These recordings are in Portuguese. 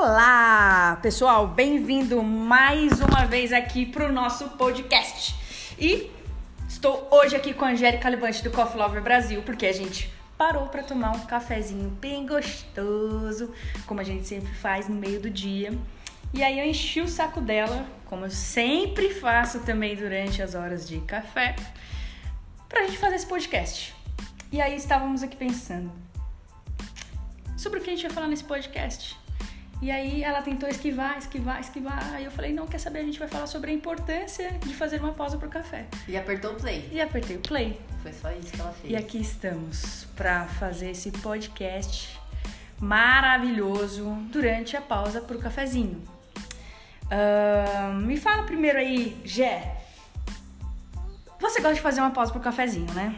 Olá, pessoal, bem-vindo mais uma vez aqui para o nosso podcast. E estou hoje aqui com a Angélica Levante do Coffee Lover Brasil, porque a gente parou para tomar um cafezinho bem gostoso, como a gente sempre faz no meio do dia. E aí eu enchi o saco dela, como eu sempre faço também durante as horas de café, para a gente fazer esse podcast. E aí estávamos aqui pensando sobre o que a gente vai falar nesse podcast. E aí ela tentou esquivar. Aí eu falei, não, quer saber, a gente vai falar sobre a importância de fazer uma pausa pro café. E apertou o play. E apertei o play. Foi só isso que ela fez. E aqui estamos para fazer esse podcast maravilhoso durante a pausa pro cafezinho. Me fala primeiro aí, Gé. Você gosta de fazer uma pausa pro cafezinho, né?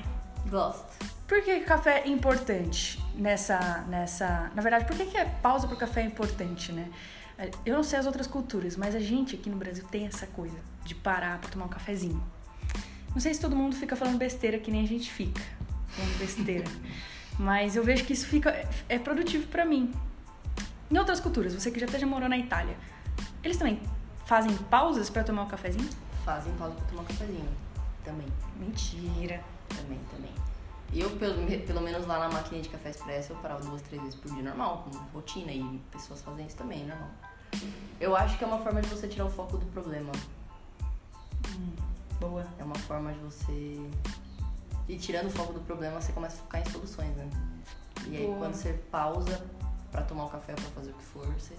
Gosto. Por que café é importante nessa... Na verdade, por que a pausa pro café é importante, né? Eu não sei as outras culturas, mas a gente aqui no Brasil tem essa coisa de parar pra tomar um cafezinho. Não sei se todo mundo fica falando besteira que nem a gente fica falando besteira. Mas eu vejo que isso é produtivo pra mim. Em outras culturas, você que já morou na Itália, eles também fazem pausas pra tomar um cafezinho? Fazem pausa pra tomar um cafezinho também. Mentira. Também. Eu, pelo menos lá na máquina de café expresso, eu parava 2-3 vezes por dia, normal, com rotina, e pessoas fazem isso também, normal. Eu acho que é uma forma de você tirar o foco do problema. Boa. É uma forma de você... E tirando o foco do problema, você começa a focar em soluções, né? E aí, quando você pausa pra tomar um café ou pra fazer o que for, você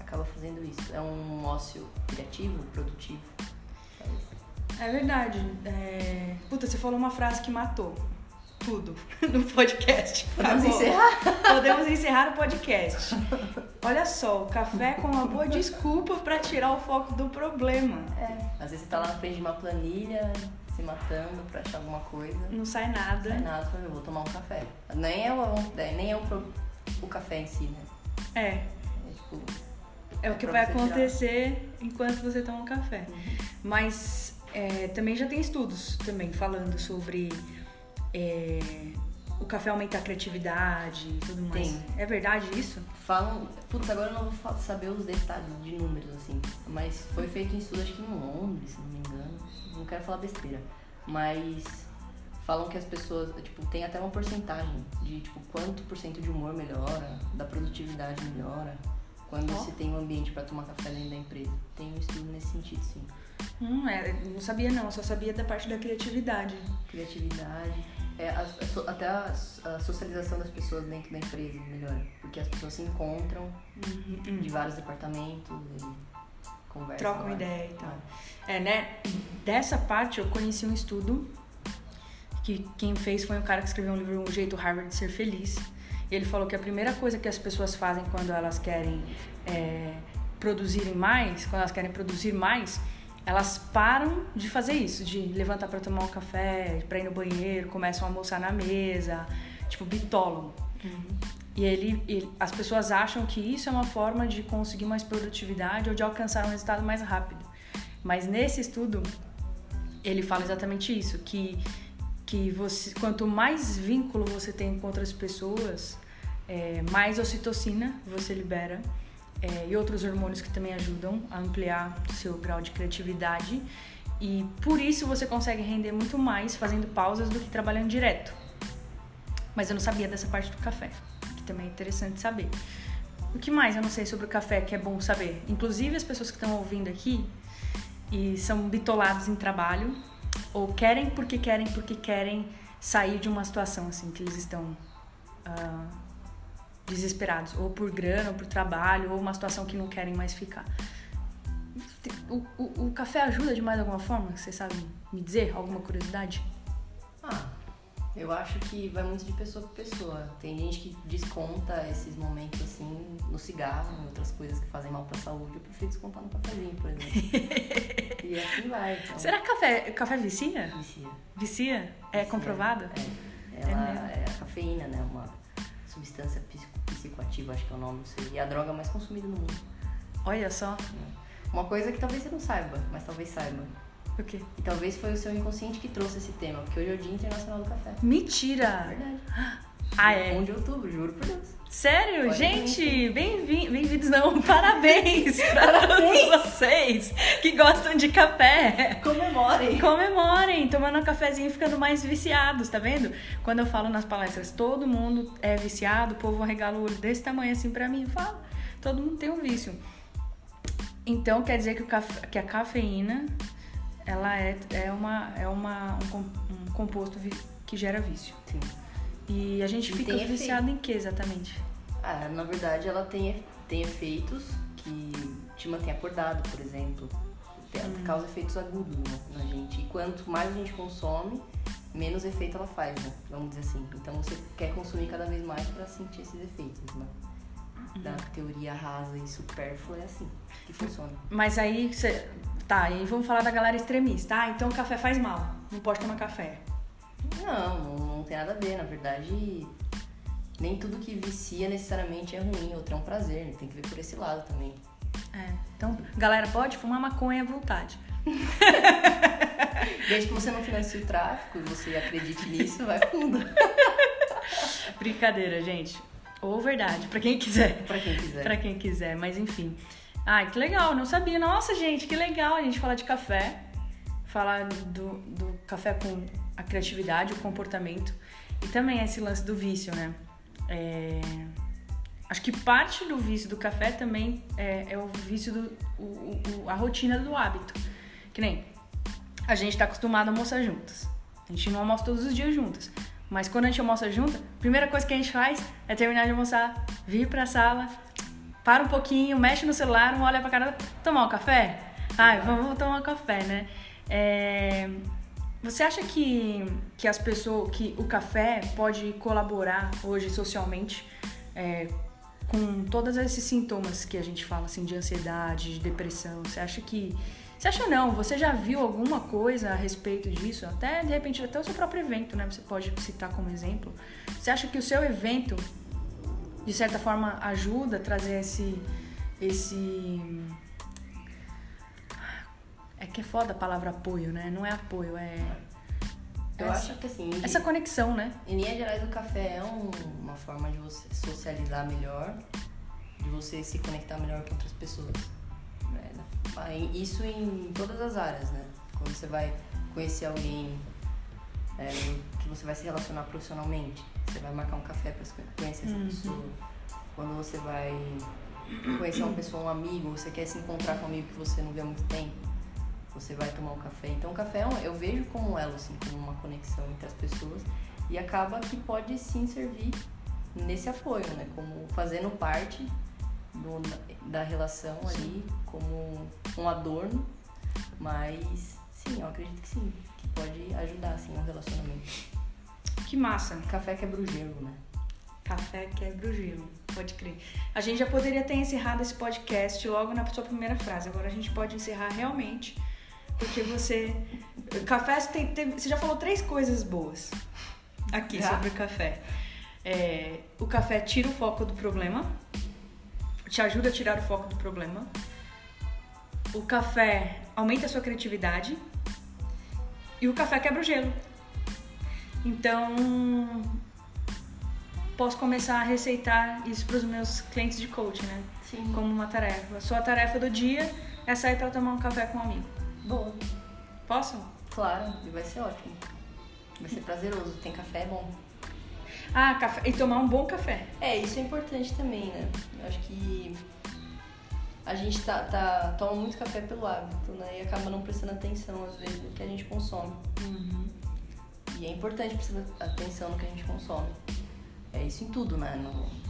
acaba fazendo isso. É um ócio criativo, produtivo. É verdade. Puta, você falou uma frase que matou tudo no podcast. Podemos encerrar? Podemos encerrar o podcast. Olha só, o café com uma boa desculpa pra tirar o foco do problema. Às vezes você tá lá na frente de uma planilha, se matando pra achar alguma coisa. Não sai nada. Eu vou tomar um café. Nem é o café em si, né? É o que vai acontecer enquanto você toma um café. Mas também já tem estudos também falando sobre... o café aumenta a criatividade e tudo mais. Sim. É verdade isso? Falam... Putz, agora eu não vou saber os detalhes de números, assim. Mas foi feito um estudo, acho que em Londres, se não me engano. Não quero falar besteira. Mas falam que as pessoas... Tipo, tem até uma porcentagem de, tipo, quanto por cento de humor melhora, da produtividade melhora, quando você tem um ambiente pra tomar café dentro da empresa. Tem um estudo nesse sentido, sim. Não sabia não, eu só sabia da parte da criatividade. Até a socialização das pessoas dentro da empresa melhora, porque as pessoas se encontram de vários departamentos e conversam. Trocam ideia e tal. Né? Dessa parte eu conheci um estudo que quem fez foi um cara que escreveu um livro, O Jeito Harvard de Ser Feliz. E ele falou que a primeira coisa que as pessoas fazem quando elas querem produzir mais, elas param de fazer isso, de levantar pra tomar um café, pra ir no banheiro, começam a almoçar na mesa, tipo bitolam. E as pessoas acham que isso é uma forma de conseguir mais produtividade ou de alcançar um resultado mais rápido. Mas nesse estudo, ele fala exatamente isso, que você, quanto mais vínculo você tem com outras pessoas, mais ocitocina você libera. E outros hormônios que também ajudam a ampliar seu grau de criatividade, e por isso você consegue render muito mais fazendo pausas do que trabalhando direto. Mas eu não sabia dessa parte do café, que também é interessante saber. O que mais eu não sei sobre o café que é bom saber? Inclusive as pessoas que estão ouvindo aqui e são bitolados em trabalho, ou querem sair de uma situação assim que eles estão... desesperados, ou por grana, ou por trabalho, ou uma situação que não querem mais ficar. O café ajuda de mais alguma forma? Vocês sabem me dizer? Alguma curiosidade? Eu acho que vai muito de pessoa para pessoa. Tem gente que desconta esses momentos assim no cigarro, em outras coisas que fazem mal para a saúde. Eu prefiro descontar no cafezinho, por exemplo. E assim vai. Então. Será que café vicia? Vicia? É comprovado? É a cafeína, né? Uma substância psicoativa, acho que é o nome, não sei. E a droga mais consumida no mundo. Olha só. Uma coisa que talvez você não saiba, mas talvez saiba. O quê? E talvez foi o seu inconsciente que trouxe esse tema, porque hoje é o Dia Internacional do Café. Mentira! É verdade. Ah, é? 1 de outubro, juro por Deus. Sério? Pode, gente, bem-vindos, não, parabéns para todos vocês que gostam de café. Comemorem, tomando um cafezinho e ficando mais viciados, tá vendo? Quando eu falo nas palestras, todo mundo é viciado, o povo arregala o olho desse tamanho assim pra mim, fala, todo mundo tem um vício. Então, quer dizer que a cafeína, ela é um composto que gera vício. Sim. E a gente fica viciado em que, exatamente? Ah, na verdade, ela tem efeitos que te mantém acordado, por exemplo. Ela causa efeitos agudos, né, na gente. E quanto mais a gente consome, menos efeito ela faz, né? Vamos dizer assim. Então, você quer consumir cada vez mais para sentir esses efeitos, né? Da teoria rasa e supérflua é assim que funciona. Mas aí, aí vamos falar da galera extremista. Ah, então o café faz mal, não pode tomar café. Não tem nada a ver, na verdade, nem tudo que vicia necessariamente é ruim, outro é um prazer, né? Tem que ver por esse lado também. É, então, galera, pode fumar maconha à vontade. Desde que você não financie o tráfico e você acredite nisso, vai fundo. Brincadeira, gente. Ou verdade, pra quem quiser. Pra quem quiser, mas enfim. Ai, que legal, não sabia. Nossa, gente, que legal a gente falar de café. Falar do café com a criatividade, o comportamento e também esse lance do vício, né? Acho que parte do vício do café também é o vício a rotina do hábito. Que nem a gente tá acostumado a almoçar juntas. A gente não almoça todos os dias juntas, mas quando a gente almoça junto, a primeira coisa que a gente faz é terminar de almoçar, vir pra sala, para um pouquinho, mexe no celular, um olha pra cara, tomar um café? Ai, vamos tomar um café, né? Você acha que as pessoas, que o café pode colaborar hoje socialmente com todos esses sintomas que a gente fala, assim, de ansiedade, de depressão? Você acha não? Você já viu alguma coisa a respeito disso? Até, de repente, até o seu próprio evento, né? Você pode citar como exemplo. Você acha que o seu evento, de certa forma, ajuda a trazer esse... É que é foda a palavra apoio, né? Não é apoio, Eu acho que assim... Essa conexão, né? Em linhas gerais, o café é uma forma de você socializar melhor, de você se conectar melhor com outras pessoas. Isso em todas as áreas, né? Quando você vai conhecer alguém que você vai se relacionar profissionalmente, você vai marcar um café para conhecer essa pessoa. Quando você vai conhecer uma pessoa, um amigo, você quer se encontrar com um amigo que você não vê há muito tempo, você vai tomar um café. Então o café eu vejo como elo, assim, como uma conexão entre as pessoas e acaba que pode sim servir nesse apoio, né? Como fazendo parte da relação ali, como um adorno, mas sim, eu acredito que sim, que pode ajudar assim o relacionamento. Que massa! Café quebra o gelo, né? Café quebra o gelo, pode crer. A gente já poderia ter encerrado esse podcast logo na sua primeira frase, agora a gente pode encerrar realmente, porque você já falou 3 coisas boas aqui sobre o café. O café tira o foco do problema, te ajuda a tirar o foco do problema. O café aumenta a sua criatividade. E o café quebra o gelo. Então, posso começar a receitar isso para os meus clientes de coaching, né? Sim. Como uma tarefa. A sua tarefa do dia é sair para tomar um café com um amigo. Boa. Posso? Claro, e vai ser ótimo. Vai ser prazeroso. Tem café, é bom. Ah, café. E tomar um bom café. Isso é importante também, né? Eu acho que a gente toma muito café pelo hábito, né? E acaba não prestando atenção, às vezes, no que a gente consome. Uhum. E é importante prestar atenção no que a gente consome. É isso em tudo, né?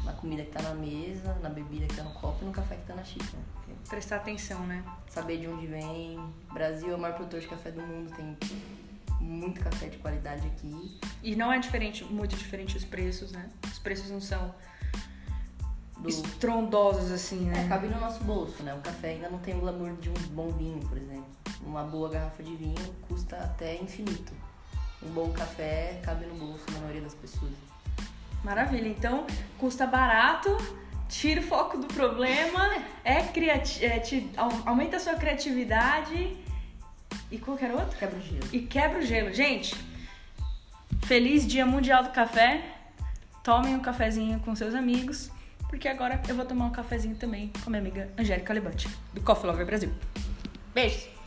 Na comida que tá na mesa, na bebida que tá no copo e no café que tá na xícara. Prestar atenção, né? Saber de onde vem. O Brasil é o maior produtor de café do mundo, tem muito café de qualidade aqui. E não é muito diferente os preços, né? Os preços não são estrondosos assim, né? Cabe no nosso bolso, né? O café ainda não tem o glamour de um bom vinho, por exemplo. Uma boa garrafa de vinho custa até infinito. Um bom café cabe no bolso da maioria das pessoas. Maravilha, então custa barato, tira o foco do problema, aumenta a sua criatividade. E qualquer outro? Quebra o gelo. E quebra o gelo. Gente, feliz Dia Mundial do Café. tomem um cafezinho com seus amigos, porque agora eu vou tomar um cafezinho também com a minha amiga Angélica Levante, do Coffee Lover Brasil. Beijos!